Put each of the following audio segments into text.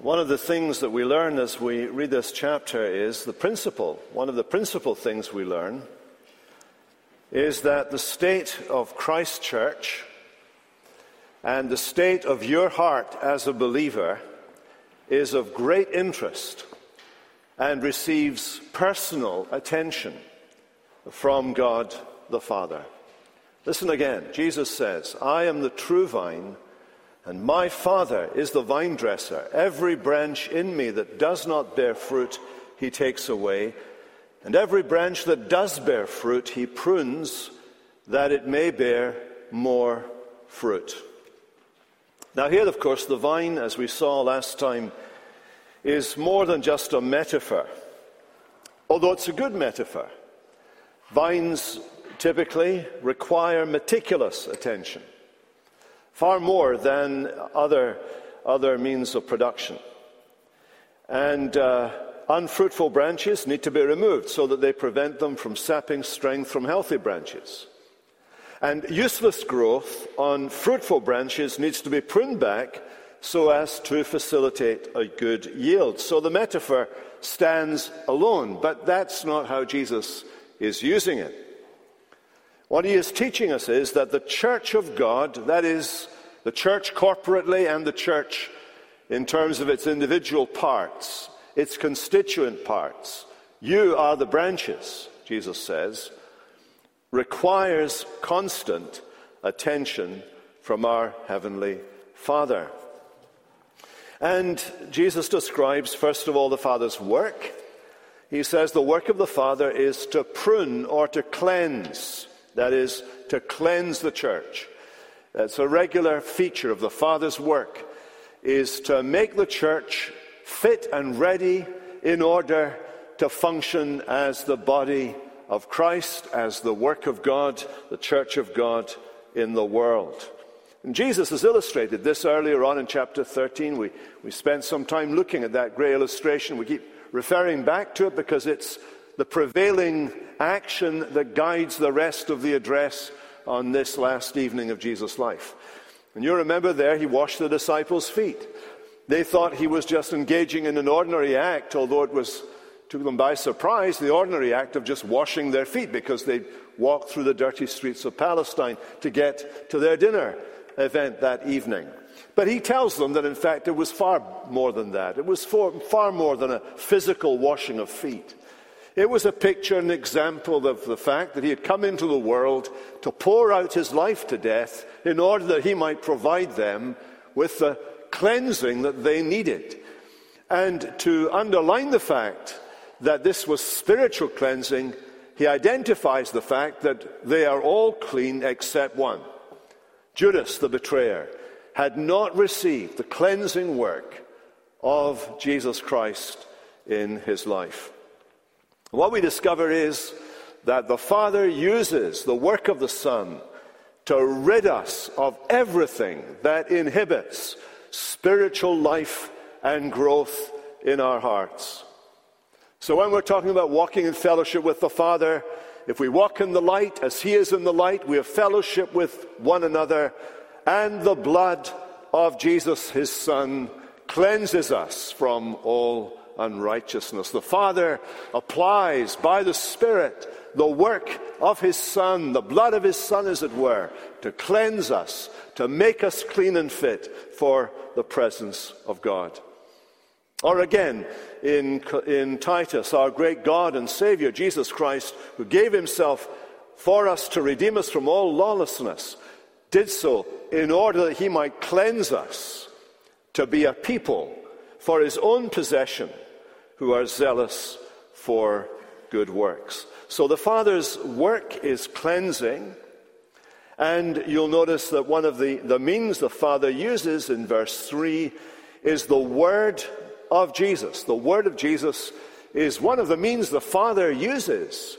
One of the things that we learn as we read this chapter is the principle. One of the principal things we learn is that the state of Christ's church and the state of your heart as a believer is of great interest and receives personal attention from God the Father. Listen again. Jesus says, "I am the true vine, and my Father is the vine dresser. Every branch in me that does not bear fruit, he takes away. And every branch that does bear fruit, he prunes, that it may bear more fruit." Now here, of course, the vine, as we saw last time, is more than just a metaphor, although it's a good metaphor. Vines typically require meticulous attention, far more than other means of production. And unfruitful branches need to be removed so that they prevent them from sapping strength from healthy branches. And useless growth on fruitful branches needs to be pruned back so as to facilitate a good yield. So the metaphor stands alone, but that's not how Jesus is using it. What he is teaching us is that the church of God, that is, the church corporately and the church in terms of its individual parts, its constituent parts, you are the branches, Jesus says, requires constant attention from our Heavenly Father. And Jesus describes, first of all, the Father's work. He says the work of the Father is to prune or to cleanse, that is, to cleanse the church. That's a regular feature of the Father's work, is to make the church fit and ready in order to function as the body of Christ, as the work of God, the church of God in the world. And Jesus has illustrated this earlier on in chapter 13. We spent some time looking at that great illustration. We keep referring back to it because it's the prevailing action that guides the rest of the address on this last evening of Jesus' life. And you remember there, he washed the disciples' feet. They thought he was just engaging in an ordinary act, although it took them by surprise, the ordinary act of just washing their feet, because they'd walked through the dirty streets of Palestine to get to their dinner event that evening. But he tells them that, in fact, it was far more than that. It was far more than a physical washing of feet. It was a picture, an example of the fact that he had come into the world to pour out his life to death in order that he might provide them with the cleansing that they needed. And to underline the fact that this was spiritual cleansing, he identifies the fact that they are all clean except one. Judas, the betrayer, had not received the cleansing work of Jesus Christ in his life. What we discover is that the Father uses the work of the Son to rid us of everything that inhibits spiritual life and growth in our hearts. So when we're talking about walking in fellowship with the Father, if we walk in the light as he is in the light, we have fellowship with one another, and the blood of Jesus, his Son, cleanses us from all unrighteousness. The Father applies by the Spirit the work of his Son, the blood of his Son, as it were, to cleanse us, to make us clean and fit for the presence of God. Or again, in Titus, our great God and Savior, Jesus Christ, who gave himself for us to redeem us from all lawlessness, did so in order that he might cleanse us to be a people for his own possession who are zealous for good works. So the Father's work is cleansing, and you'll notice that one of the means the Father uses in verse 3 is the word of Jesus. The word of Jesus is one of the means the Father uses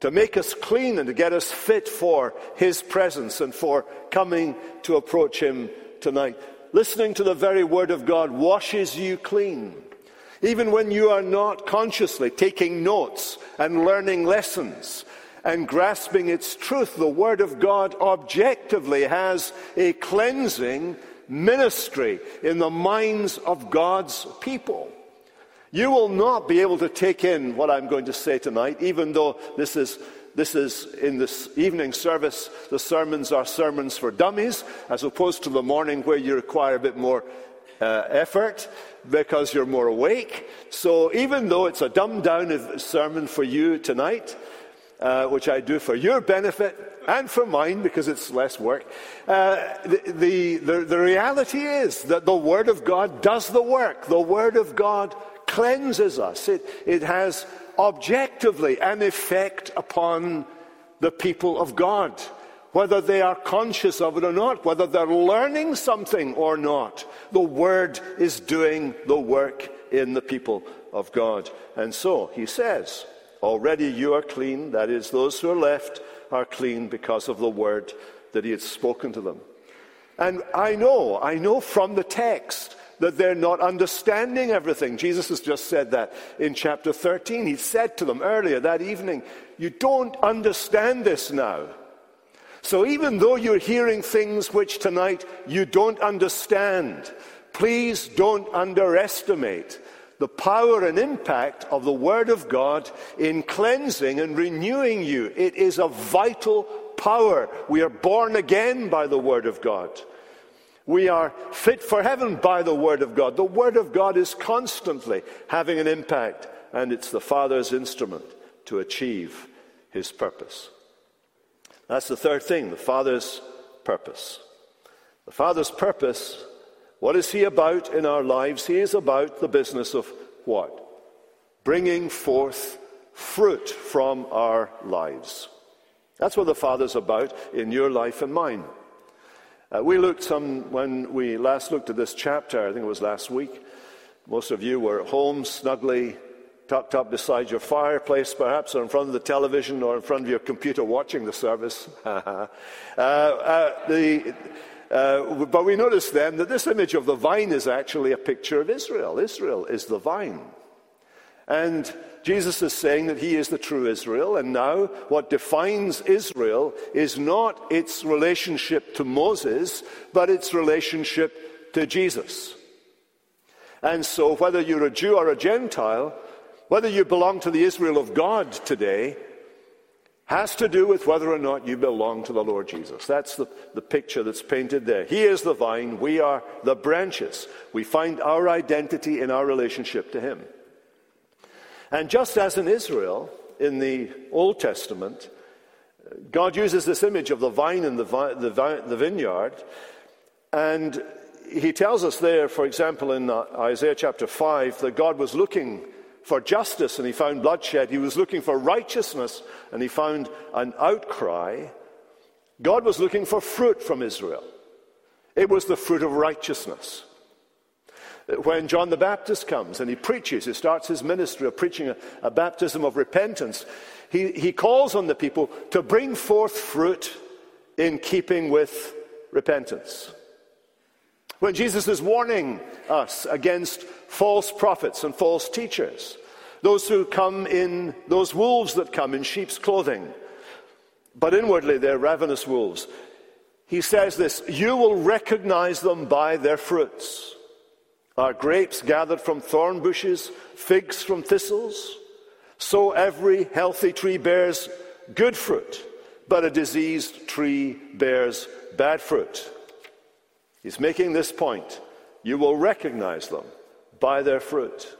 to make us clean and to get us fit for his presence and for coming to approach him tonight. Listening to the very word of God washes you clean. Even when you are not consciously taking notes and learning lessons and grasping its truth, the word of God objectively has a cleansing ministry in the minds of God's people. You will not be able to take in what I'm going to say tonight, even though this is in this evening service, the sermons are sermons for dummies, as opposed to the morning where you require a bit more effort because you're more awake. So even though it's a dumbed-down sermon for you tonight, which I do for your benefit and for mine because it's less work, the reality is that the Word of God does the work. The Word of God cleanses us. It has objectively an effect upon the people of God, whether they are conscious of it or not, whether they're learning something or not. The Word is doing the work in the people of God. And so he says, already you are clean, that is, those who are left are clean because of the Word that he had spoken to them. And I know from the text that they're not understanding everything. Jesus has just said that in chapter 13. He said to them earlier that evening, you don't understand this now. So even though you're hearing things which tonight you don't understand, please don't underestimate the power and impact of the Word of God in cleansing and renewing you. It is a vital power. We are born again by the Word of God. We are fit for heaven by the Word of God. The Word of God is constantly having an impact, and it's the Father's instrument to achieve his purpose. That's the third thing, the Father's purpose. The Father's purpose, what is he about in our lives? He is about the business of what? Bringing forth fruit from our lives. That's what the Father's about in your life and mine. When we last looked at this chapter, I think it was last week, most of you were at home, snugly tucked up beside your fireplace, perhaps, or in front of the television, or in front of your computer watching the service. But we noticed then that this image of the vine is actually a picture of Israel. Israel is the vine. And Jesus is saying that he is the true Israel, and now what defines Israel is not its relationship to Moses, but its relationship to Jesus. And so whether you're a Jew or a Gentile, whether you belong to the Israel of God today, has to do with whether or not you belong to the Lord Jesus. That's the picture that's painted there. He is the vine, we are the branches. We find our identity in our relationship to him. And just as in Israel, in the Old Testament, God uses this image of the vine and the vineyard. And he tells us there, for example, in Isaiah chapter 5, that God was looking for justice and he found bloodshed. He was looking for righteousness and he found an outcry. God was looking for fruit from Israel. It was the fruit of righteousness. When John the Baptist comes and he preaches, he starts his ministry of preaching a baptism of repentance, he calls on the people to bring forth fruit in keeping with repentance. When Jesus is warning us against false prophets and false teachers, those wolves that come in sheep's clothing, but inwardly they're ravenous wolves, he says this, you will recognize them by their fruits. Are grapes gathered from thorn bushes, figs from thistles? So every healthy tree bears good fruit, but a diseased tree bears bad fruit. He's making this point. You will recognize them by their fruit.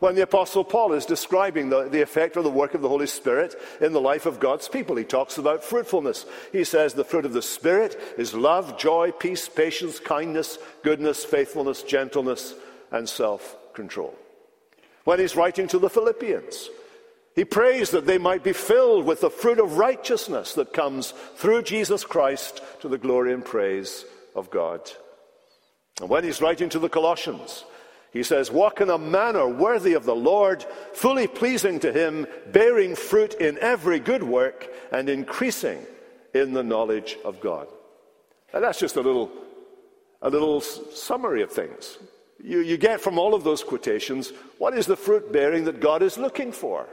When the Apostle Paul is describing the effect of the work of the Holy Spirit in the life of God's people, he talks about fruitfulness. He says the fruit of the Spirit is love, joy, peace, patience, kindness, goodness, faithfulness, gentleness, and self-control. When he's writing to the Philippians, he prays that they might be filled with the fruit of righteousness that comes through Jesus Christ to the glory and praise of God. And when he's writing to the Colossians, he says, walk in a manner worthy of the Lord, fully pleasing to him, bearing fruit in every good work and increasing in the knowledge of God. And that's just a little summary of things. You get from all of those quotations, what is the fruit bearing that God is looking for?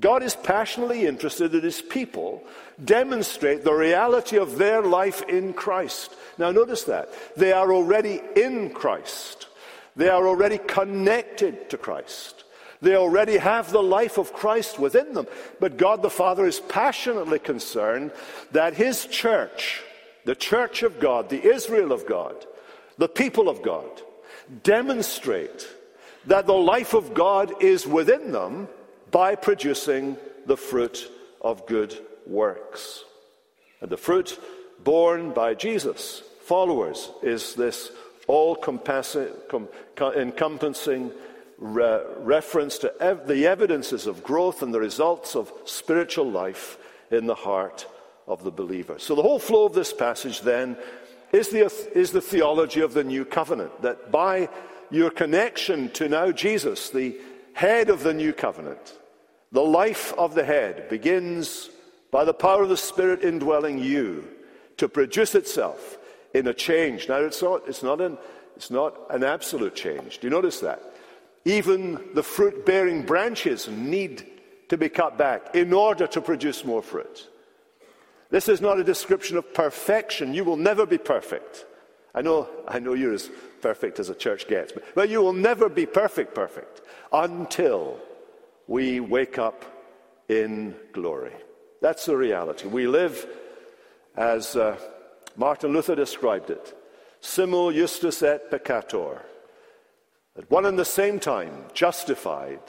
God is passionately interested that his people demonstrate the reality of their life in Christ. Now notice that. They are already in Christ. They are already connected to Christ. They already have the life of Christ within them. But God the Father is passionately concerned that his church, the church of God, the Israel of God, the people of God, demonstrate that the life of God is within them by producing the fruit of good works. And the fruit borne by Jesus' followers is this all-encompassing reference to the evidences of growth and the results of spiritual life in the heart of the believer. So the whole flow of this passage then is the theology of the new covenant, that by your connection to now Jesus, the head of the new covenant, the life of the head begins by the power of the Spirit indwelling you to produce itself in a change. Now, it's not an absolute change. Do you notice that? Even the fruit-bearing branches need to be cut back in order to produce more fruit. This is not a description of perfection. You will never be perfect. I know you're as perfect as a church gets, but you will never be perfect until we wake up in glory. That's the reality. We live, as Martin Luther described it, simul justus et peccator, at one and the same time justified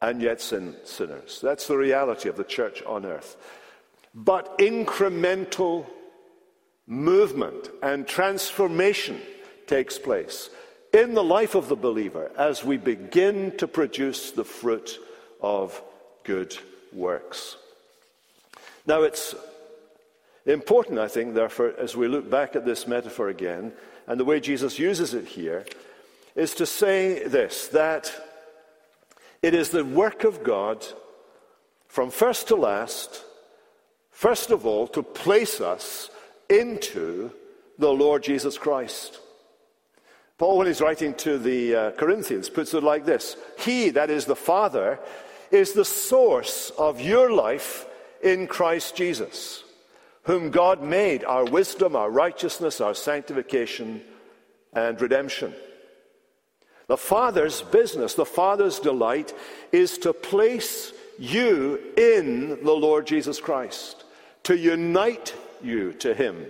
and yet sinners. That's the reality of the church on earth. But incremental movement and transformation takes place in the life of the believer as we begin to produce the fruit of good works. Now, it's important, I think, therefore, as we look back at this metaphor again, and the way Jesus uses it here, is to say this, that it is the work of God from first to last, first of all, to place us into the Lord Jesus Christ. Paul, when he's writing to the Corinthians, puts it like this: He, that is the Father, is the source of your life in Christ Jesus, whom God made our wisdom, our righteousness, our sanctification, and redemption. The Father's business, the Father's delight, is to place you in the Lord Jesus Christ, to unite you to him,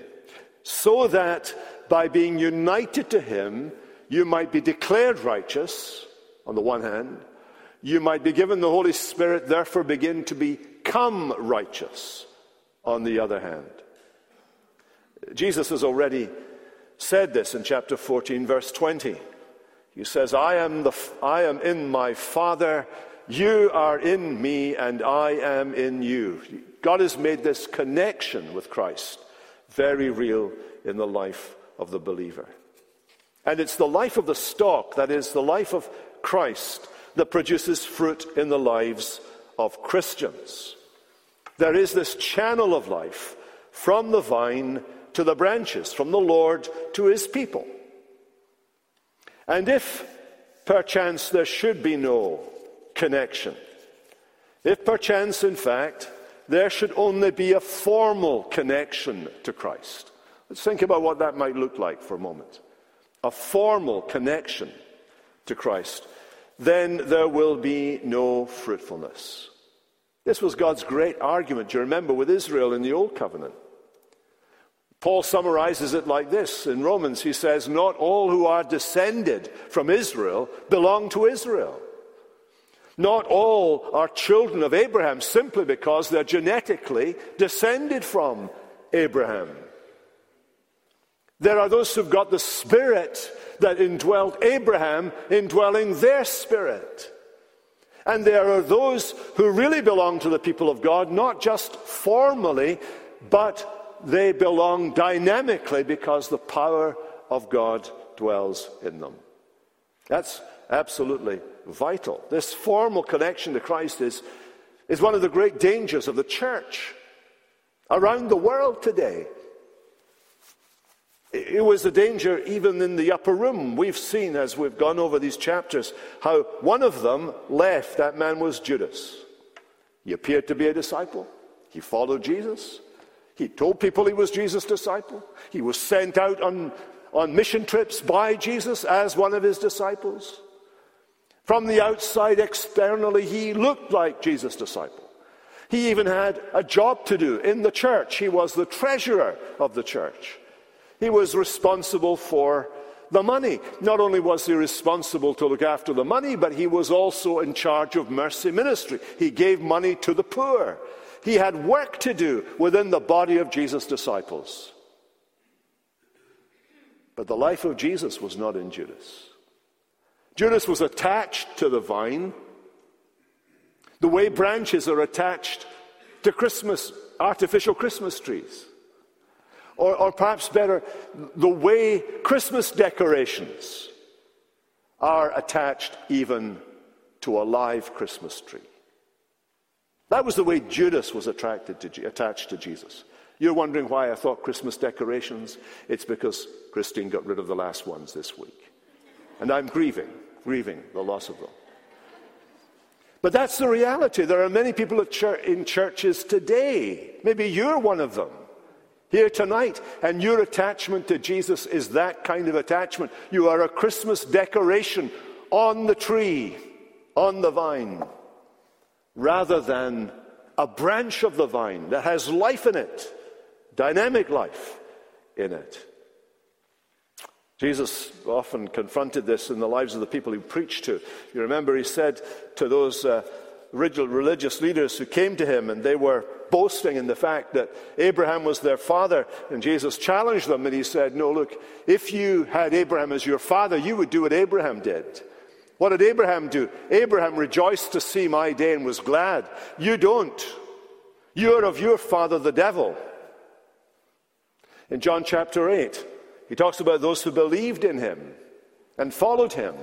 so that by being united to him, you might be declared righteous on the one hand, you might be given the Holy Spirit, therefore begin to become righteous on the other hand. Jesus has already said this in chapter 14, verse 20. He says, I am in my Father, you are in me, and I am in you. God has made this connection with Christ very real in the life of the believer. And it's the life of the stock, that is, the life of Christ, that produces fruit in the lives of Christians. There is this channel of life from the vine to the branches, from the Lord to his people. And if, perchance, there should be no connection, if, perchance, in fact, there should only be a formal connection to Christ. Let's think about what that might look like for a moment. A formal connection to Christ. Then there will be no fruitfulness. This was God's great argument, you remember, with Israel in the Old Covenant. Paul summarizes it like this in Romans. He says, not all who are descended from Israel belong to Israel. Not all are children of Abraham simply because they're genetically descended from Abraham. There are those who've got the spirit that indwelt Abraham, indwelling their spirit. And there are those who really belong to the people of God, not just formally, but they belong dynamically because the power of God dwells in them. That's absolutely vital. This formal connection to Christ is one of the great dangers of the church around the world today. It was a danger even in the upper room. We've seen, as we've gone over these chapters, how one of them left. That man was Judas. He appeared to be a disciple. He followed Jesus. He told people he was Jesus' disciple. He was sent out on mission trips by Jesus as one of his disciples. From the outside, externally, he looked like Jesus' disciple. He even had a job to do in the church. He was the treasurer of the church. He was responsible for the money. Not only was he responsible to look after the money, but he was also in charge of mercy ministry. He gave money to the poor. He had work to do within the body of Jesus' disciples. But the life of Jesus was not in Judas. Judas was attached to the vine, the way branches are attached to Christmas, artificial Christmas trees. Or perhaps better, the way Christmas decorations are attached even to a live Christmas tree. That was the way Judas was attached to Jesus. You're wondering why I thought Christmas decorations? It's because Christine got rid of the last ones this week. And I'm grieving the loss of them. But that's the reality. There are many people in churches today. Maybe you're one of them here tonight, and your attachment to Jesus is that kind of attachment. You are a Christmas decoration on the tree, on the vine, rather than a branch of the vine that has life in it, dynamic life in it. Jesus often confronted this in the lives of the people he preached to. You remember he said to those religious leaders who came to him, and they were boasting in the fact that Abraham was their father, and Jesus challenged them and he said, no, look, if you had Abraham as your father, you would do what Abraham did. What did Abraham do? Abraham rejoiced to see my day and was glad. You don't. You're of your father the devil. In John chapter 8, he talks about those who believed in him and followed him.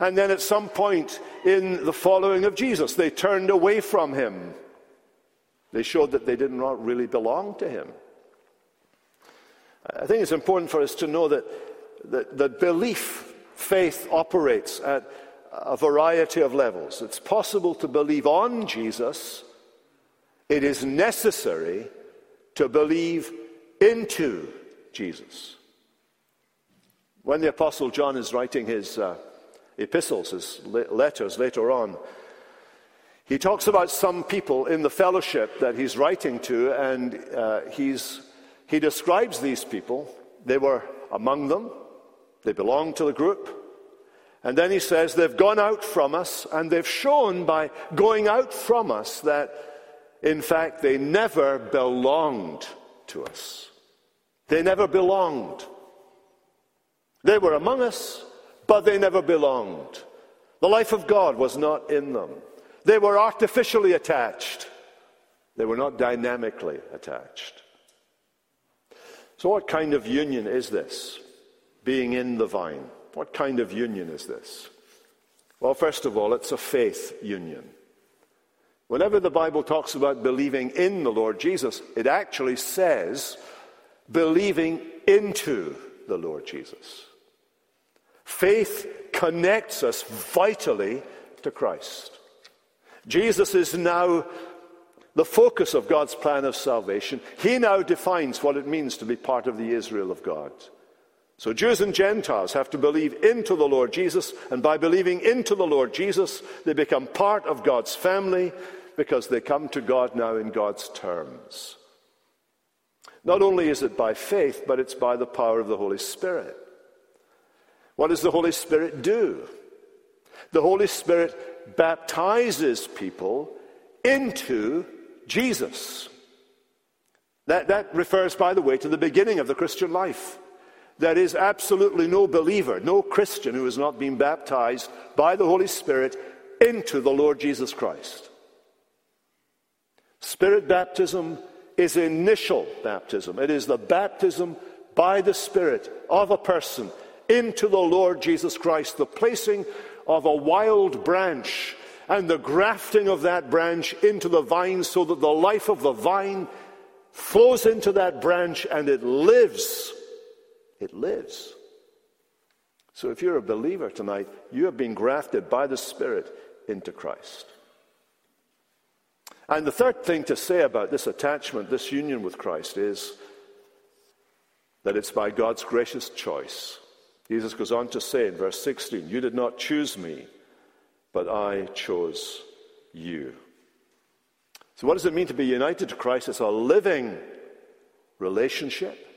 And then at some point in the following of Jesus, they turned away from him. They showed that they did not really belong to him. I think it's important for us to know that belief, faith, operates at a variety of levels. It's possible to believe on Jesus. It is necessary to believe into Jesus. When the Apostle John is writing his epistles, his letters later on, he talks about some people in the fellowship that he's writing to, and he describes these people. They were among them. They belonged to the group. And then he says, they've gone out from us, and they've shown by going out from us that, in fact, they never belonged to us. They never belonged. They were among us, but they never belonged. The life of God was not in them. They were artificially attached. They were not dynamically attached. So what kind of union is this? Being in the vine. What kind of union is this? Well, first of all, it's a faith union. Whenever the Bible talks about believing in the Lord Jesus, it actually says believing into the Lord Jesus. Faith connects us vitally to Christ. Jesus is now the focus of God's plan of salvation. He now defines what it means to be part of the Israel of God. So Jews and Gentiles have to believe into the Lord Jesus, and by believing into the Lord Jesus, they become part of God's family because they come to God now in God's terms. Not only is it by faith, but it's by the power of the Holy Spirit. What does the Holy Spirit do? The Holy Spirit baptizes people into Jesus. That refers, by the way, to the beginning of the Christian life. There is absolutely no believer, no Christian who has not been baptized by the Holy Spirit into the Lord Jesus Christ. Spirit baptism is initial baptism. It is the baptism by the Spirit of a person into the Lord Jesus Christ, the placing of a wild branch and the grafting of that branch into the vine so that the life of the vine flows into that branch and it lives. It lives. So if you're a believer tonight, you have been grafted by the Spirit into Christ. And the third thing to say about this attachment, this union with Christ, is that it's by God's gracious choice. Jesus goes on to say in verse 16, "You did not choose me, but I chose you." So what does it mean to be united to Christ? It's a living relationship.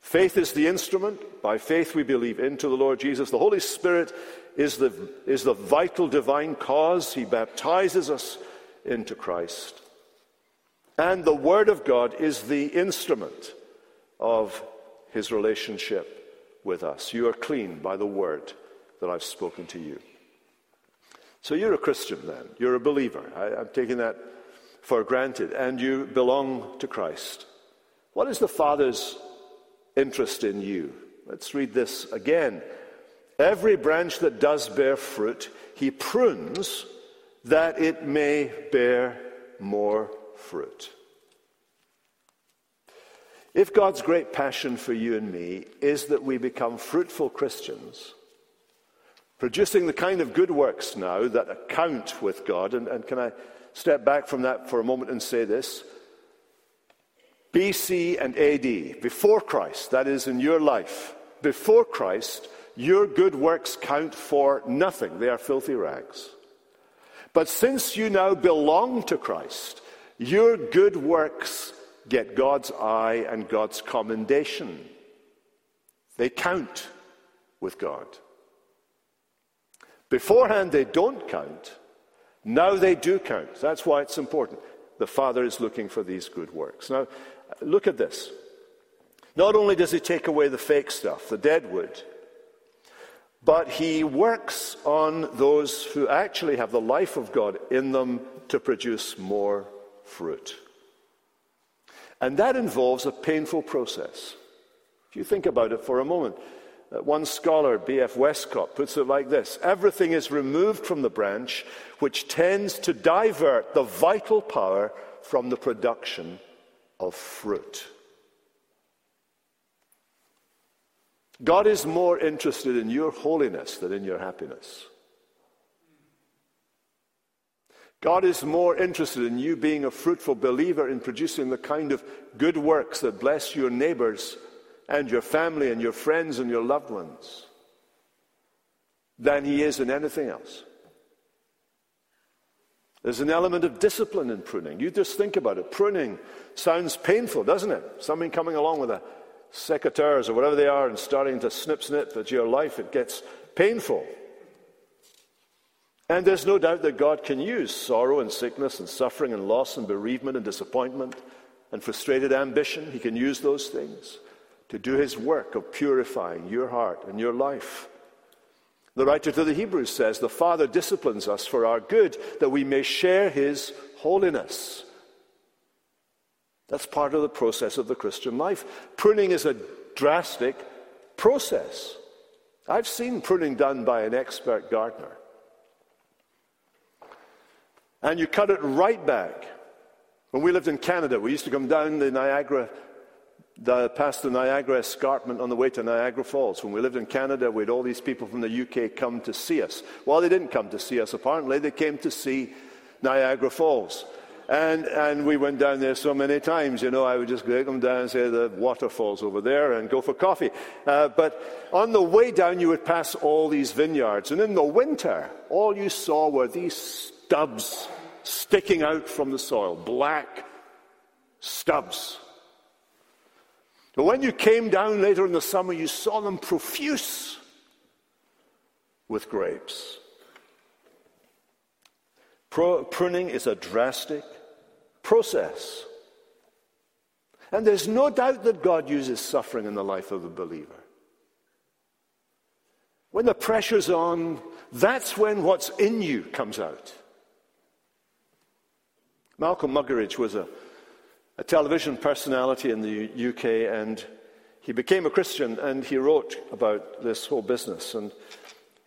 Faith is the instrument. By faith we believe into the Lord Jesus. The Holy Spirit is the vital divine cause. He baptizes us into Christ. And the Word of God is the instrument of his relationship with us. You are clean by the Word that I've spoken to you. So you're a Christian then. You're a believer. I'm taking that for granted. And you belong to Christ. What is the Father's interest in you? Let's read this again. Every branch that does bear fruit, he prunes that it may bear more fruit. If God's great passion for you and me is that we become fruitful Christians, producing the kind of good works now that account with God, and can I step back from that for a moment and say this? B.C. and A.D., before Christ, that is in your life, before Christ, your good works count for nothing. They are filthy rags. But since you now belong to Christ, your good works get God's eye and God's commendation. They count with God. Beforehand, they don't count. Now they do count. That's why it's important. The Father is looking for these good works. Now, look at this. Not only does he take away the fake stuff, the dead wood, but he works on those who actually have the life of God in them to produce more fruit. And that involves a painful process. If you think about it for a moment, one scholar, B.F. Westcott, puts it like this. Everything is removed from the branch which tends to divert the vital power from the production of fruit. God is more interested in your holiness than in your happiness. God is more interested in you being a fruitful believer in producing the kind of good works that bless your neighbors and your family and your friends and your loved ones than he is in anything else. There's an element of discipline in pruning. You just think about it. Pruning sounds painful, doesn't it? Something coming along with a secateurs or whatever they are and starting to snip at your life, it gets painful. And there's no doubt that God can use sorrow and sickness and suffering and loss and bereavement and disappointment and frustrated ambition. He can use those things to do his work of purifying your heart and your life. The writer to the Hebrews says, the Father disciplines us for our good, that we may share his holiness. That's part of the process of the Christian life. Pruning is a drastic process. I've seen pruning done by an expert gardener. And you cut it right back. When we lived in Canada, we used to come down past the Niagara Escarpment on the way to Niagara Falls. When we lived in Canada, we had all these people from the UK come to see us. Well, they didn't come to see us, apparently. They came to see Niagara Falls. And we went down there so many times. You know, I would just take them down and say, the waterfall's over there, and go for coffee. But on the way down, you would pass all these vineyards. And in the winter, all you saw were these stubs sticking out from the soil, black stubs. But when you came down later in the summer, you saw them profuse with grapes. Pruning is a drastic process. And there's no doubt that God uses suffering in the life of a believer. When the pressure's on, that's when what's in you comes out. Malcolm Muggeridge was a television personality in the UK, and he became a Christian, and he wrote about this whole business. And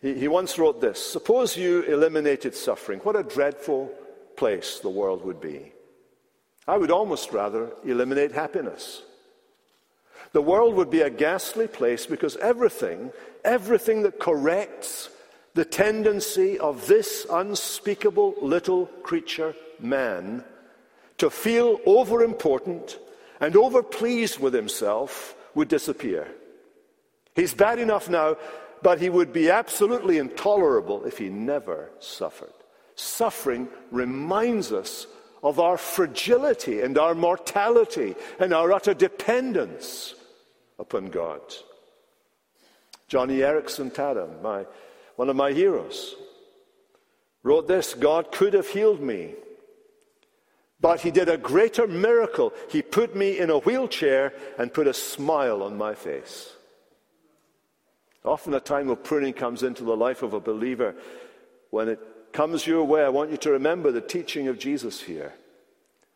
he once wrote this, suppose you eliminated suffering. What a dreadful place the world would be. I would almost rather eliminate happiness. The world would be a ghastly place because everything that corrects, the tendency of this unspeakable little creature, man, to feel overimportant and overpleased with himself would disappear. He's bad enough now, but he would be absolutely intolerable if he never suffered. Suffering reminds us of our fragility and our mortality and our utter dependence upon God. Johnny Erickson Tatum, one of my heroes, wrote this: God could have healed me, but he did a greater miracle. He put me in a wheelchair and put a smile on my face. Often a time of pruning comes into the life of a believer. When it comes your way, I want you to remember the teaching of Jesus here,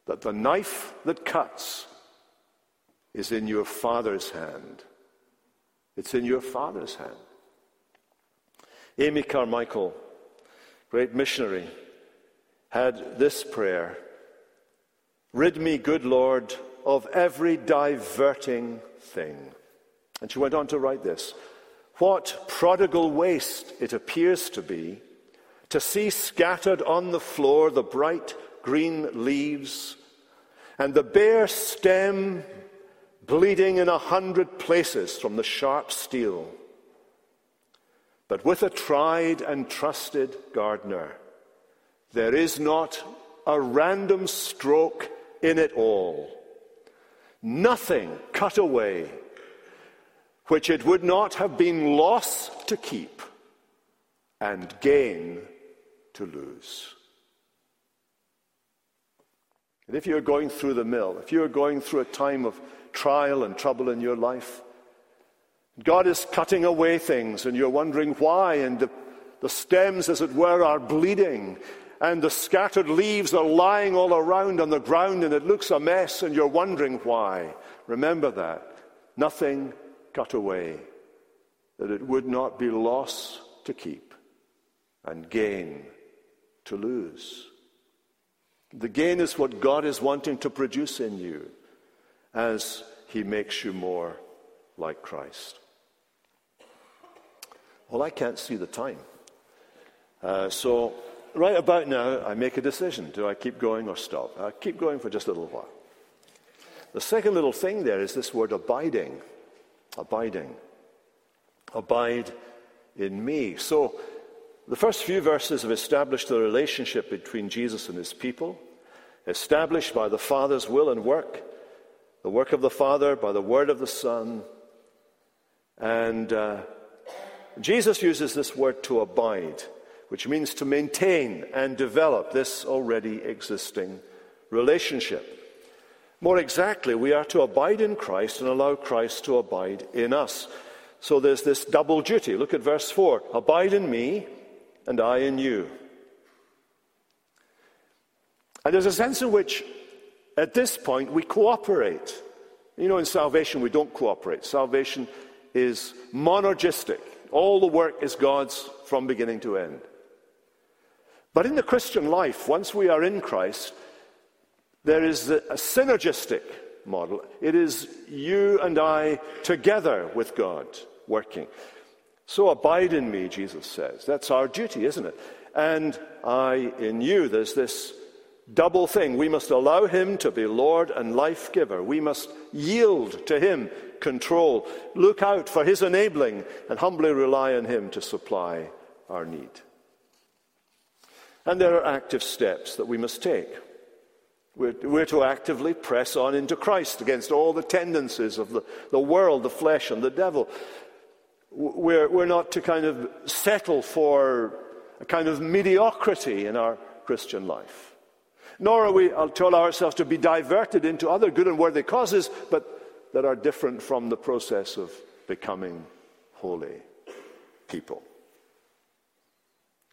that the knife that cuts is in your Father's hand. It's in your Father's hand. Amy Carmichael, great missionary, had this prayer: rid me, good Lord, of every diverting thing. And she went on to write this: what prodigal waste it appears to be to see scattered on the floor the bright green leaves and the bare stem bleeding in 100 places from the sharp steel. But with a tried and trusted gardener, there is not a random stroke in it all. Nothing cut away which it would not have been loss to keep and gain to lose. And if you're going through the mill, if you're going through a time of trial and trouble in your life, God is cutting away things and you're wondering why, and the stems, as it were, are bleeding and the scattered leaves are lying all around on the ground and it looks a mess and you're wondering why. Remember that. Nothing cut away, that it would not be loss to keep and gain to lose. The gain is what God is wanting to produce in you as he makes you more like Christ. Well, I can't see the time. So right about now, I make a decision. Do I keep going or stop? I keep going for just a little while. The second little thing there is this word abiding. Abiding. Abide in me. So the first few verses have established the relationship between Jesus and his people, established by the Father's will and work, the work of the Father by the word of the Son. And Jesus uses this word to abide, which means to maintain and develop this already existing relationship. More exactly, we are to abide in Christ and allow Christ to abide in us. So there's this double duty. Look at verse 4. Abide in me, and I in you. And there's a sense in which, at this point, we cooperate. You know, in salvation, we don't cooperate. Salvation is monergistic. All the work is God's from beginning to end. But in the Christian life, once we are in Christ, there is a synergistic model. It is you and I together with God working. So abide in me, Jesus says. That's our duty, isn't it? And I in you. There's this double thing. We must allow him to be Lord and life giver. We must yield to him control. Look out for his enabling and humbly rely on him to supply our need. And there are active steps that we must take. We're to actively press on into Christ against all the tendencies of the world, the flesh, and the devil. We're not to kind of settle for a kind of mediocrity in our Christian life. Nor are we to allow ourselves to be diverted into other good and worthy causes, but that are different from the process of becoming holy people.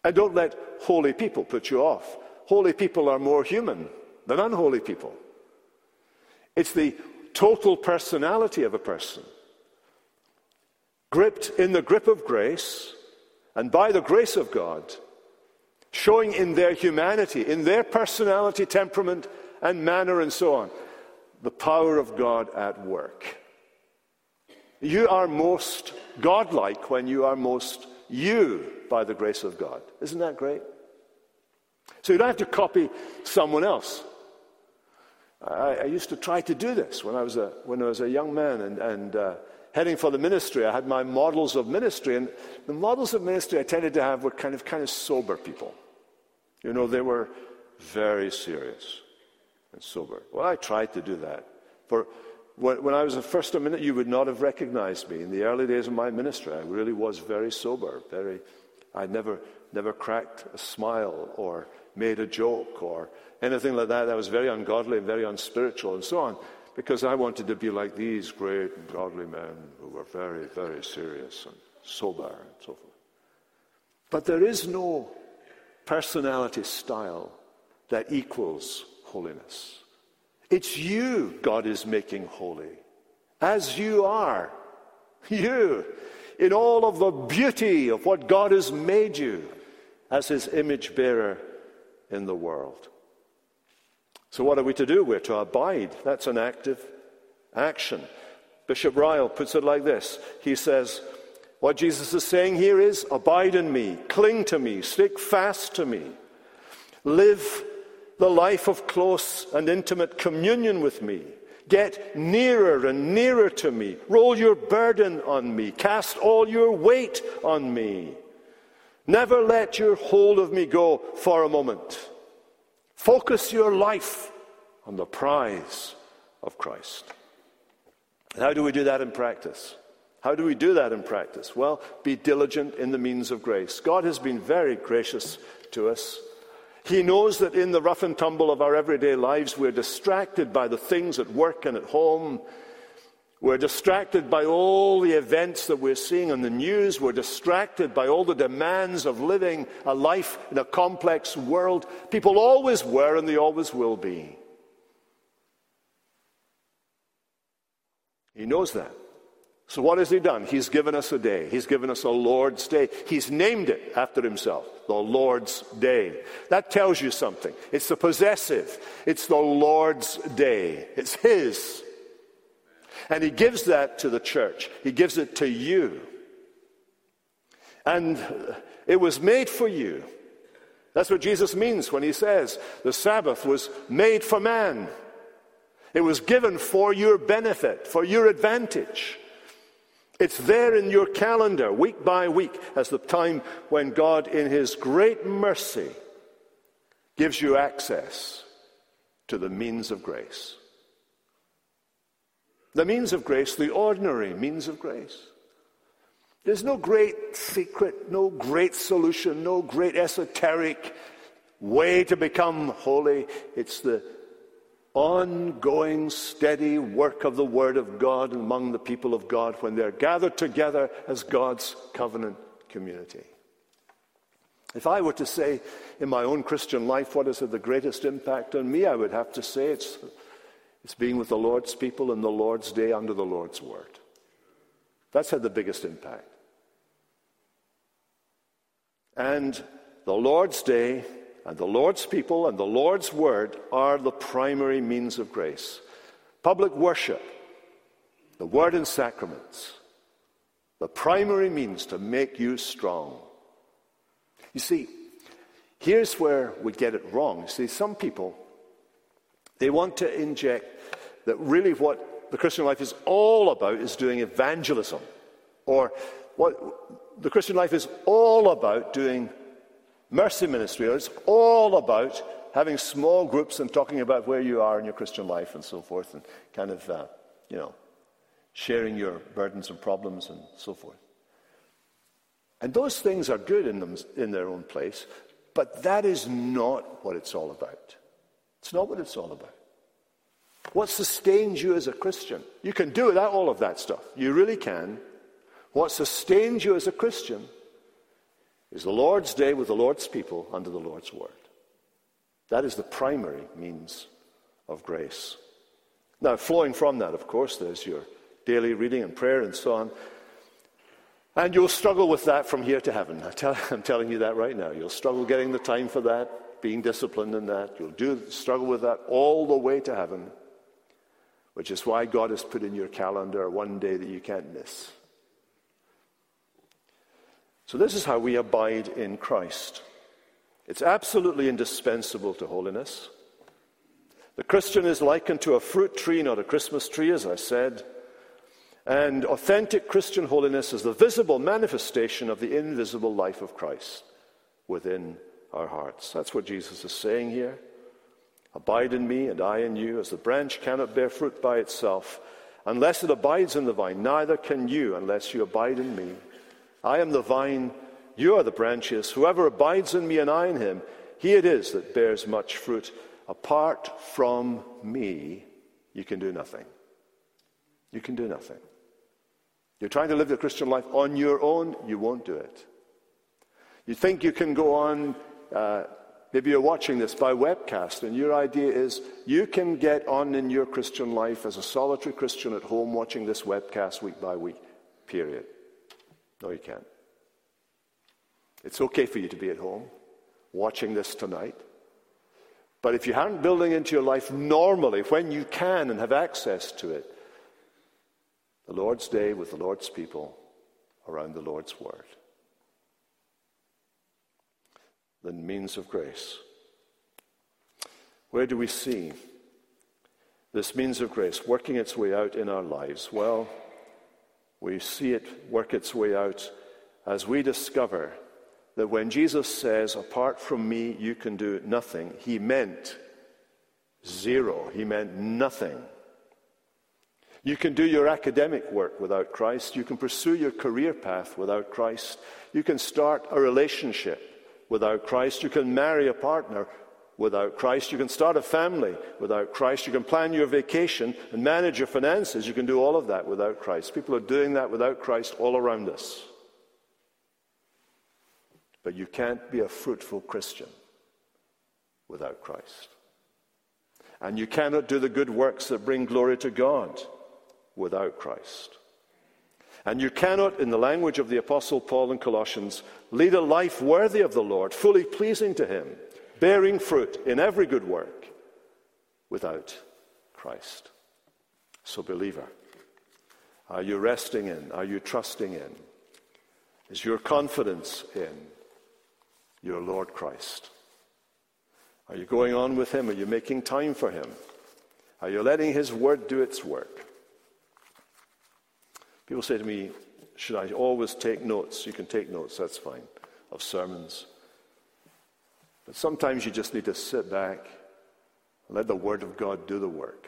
And don't let holy people put you off. Holy people are more human than unholy people. It's the total personality of a person, gripped in the grip of grace and by the grace of God, showing in their humanity, in their personality, temperament, and manner, and so on, the power of God at work. You are most godlike when you are most you. by the grace of God. Isn't that great? So you don't have to copy someone else. I used to try to do this when I was a young man and heading for the ministry. I had my models of ministry, and the models of ministry I tended to have were kind of sober people. You know, they were very serious and sober. Well, I tried to do that. For when I was a first minister, you would not have recognized me in the early days of my ministry. I really was very sober. I never cracked a smile or made a joke or anything like that. That was very ungodly and very unspiritual and so on, because I wanted to be like these great and godly men who were very, very serious and sober and so forth. But there is no personality style that equals holiness. It's you God is making holy, as you are. You, in all of the beauty of what God has made you as his image bearer in the world. So what are we to do? We're to abide. That's an active action. Bishop Ryle puts it like this. He says, what Jesus is saying here is, abide in me, cling to me, stick fast to me, live the life of close and intimate communion with me. Get nearer and nearer to me. Roll your burden on me. Cast all your weight on me. Never let your hold of me go for a moment. Focus your life on the prize of Christ. And how do we do that in practice? How do we do that in practice? Well, be diligent in the means of grace. God has been very gracious to us. He knows that in the rough and tumble of our everyday lives, we're distracted by the things at work and at home. We're distracted by all the events that we're seeing on the news. We're distracted by all the demands of living a life in a complex world. People always were and they always will be. He knows that. So what has he done? He's given us a day. He's given us a Lord's Day. He's named it after himself, the Lord's Day. That tells you something. It's the possessive. It's the Lord's Day. It's his. And he gives that to the church. He gives it to you. And it was made for you. That's what Jesus means when he says, the Sabbath was made for man. It was given for your benefit, for your advantage. It's there in your calendar, week by week, as the time when God, in his great mercy, gives you access to the means of grace. The means of grace, the ordinary means of grace. There's no great secret, no great solution, no great esoteric way to become holy. It's the ongoing, steady work of the Word of God among the people of God when they're gathered together as God's covenant community. If I were to say in my own Christian life what has had the greatest impact on me, I would have to say it's being with the Lord's people in the Lord's Day under the Lord's Word. That's had the biggest impact. And the Lord's Day and the Lord's people and the Lord's word are the primary means of grace. Public worship, the word and sacraments, the primary means to make you strong. You see, here's where we get it wrong. You see, some people, they want to inject that really what the Christian life is all about is doing evangelism, or what the Christian life is all about doing mercy ministry, or it's all about having small groups and talking about where you are in your Christian life and so forth, and kind of, sharing your burdens and problems and so forth. And those things are good in their own place, but that is not what it's all about. It's not what it's all about. What sustains you as a Christian? You can do without all of that stuff. You really can. What sustains you as a Christian is the Lord's Day with the Lord's people under the Lord's Word. That is the primary means of grace. Now, flowing from that, of course, there's your daily reading and prayer and so on. And you'll struggle with that from here to heaven. I'm telling you that right now. You'll struggle getting the time for that, being disciplined in that. You'll struggle with that all the way to heaven, which is why God has put in your calendar one day that you can't miss. So this is how we abide in Christ. It's absolutely indispensable to holiness. The Christian is likened to a fruit tree, not a Christmas tree, as I said. And authentic Christian holiness is the visible manifestation of the invisible life of Christ within our hearts. That's what Jesus is saying here. Abide in me and I in you, as the branch cannot bear fruit by itself unless it abides in the vine. Neither can you unless you abide in me. I am the vine, you are the branches. Whoever abides in me and I in him, he it is that bears much fruit. Apart from me, you can do nothing. You can do nothing. You're trying to live the Christian life on your own, you won't do it. You think you can go on, maybe you're watching this by webcast, and your idea is you can get on in your Christian life as a solitary Christian at home watching this webcast week by week, period. No, you can't. It's okay for you to be at home watching this tonight. But if you aren't building into your life normally, when you can and have access to it, the Lord's day with the Lord's people around the Lord's word, the means of grace. Where do we see this means of grace working its way out in our lives? Well, we see it work its way out as we discover that when Jesus says, apart from me, you can do nothing, he meant zero. He meant nothing. You can do your academic work without Christ. You can pursue your career path without Christ. You can start a relationship without Christ. You can marry a partner without Christ. You can start a family without Christ. You can plan your vacation and manage your finances. You can do all of that without Christ. People are doing that without Christ all around us. But you can't be a fruitful Christian without Christ. And you cannot do the good works that bring glory to God without Christ. And you cannot, in the language of the Apostle Paul in Colossians, lead a life worthy of the Lord, fully pleasing to him, bearing fruit in every good work without Christ. So, believer, are you resting in? Are you trusting in? Is your confidence in your Lord Christ? Are you going on with him? Are you making time for him? Are you letting his word do its work? People say to me, should I always take notes? You can take notes, that's fine, of sermons. But sometimes you just need to sit back and let the word of God do the work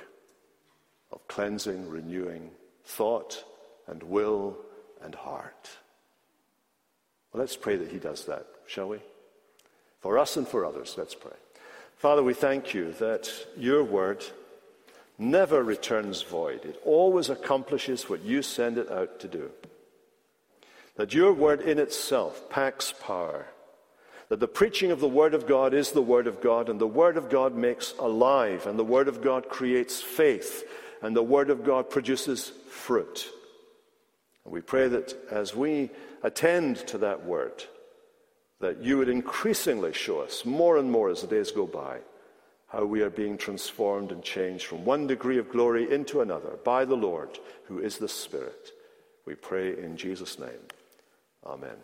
of cleansing, renewing thought and will and heart. Well, let's pray that he does that, shall we? For us and for others, let's pray. Father, we thank you that your word never returns void. It always accomplishes what you send it out to do. That your word in itself packs power. That the preaching of the word of God is the word of God, and the word of God makes alive, and the word of God creates faith, and the word of God produces fruit. And we pray that as we attend to that word, that you would increasingly show us more and more as the days go by how we are being transformed and changed from one degree of glory into another by the Lord, who is the Spirit. We pray in Jesus' name. Amen.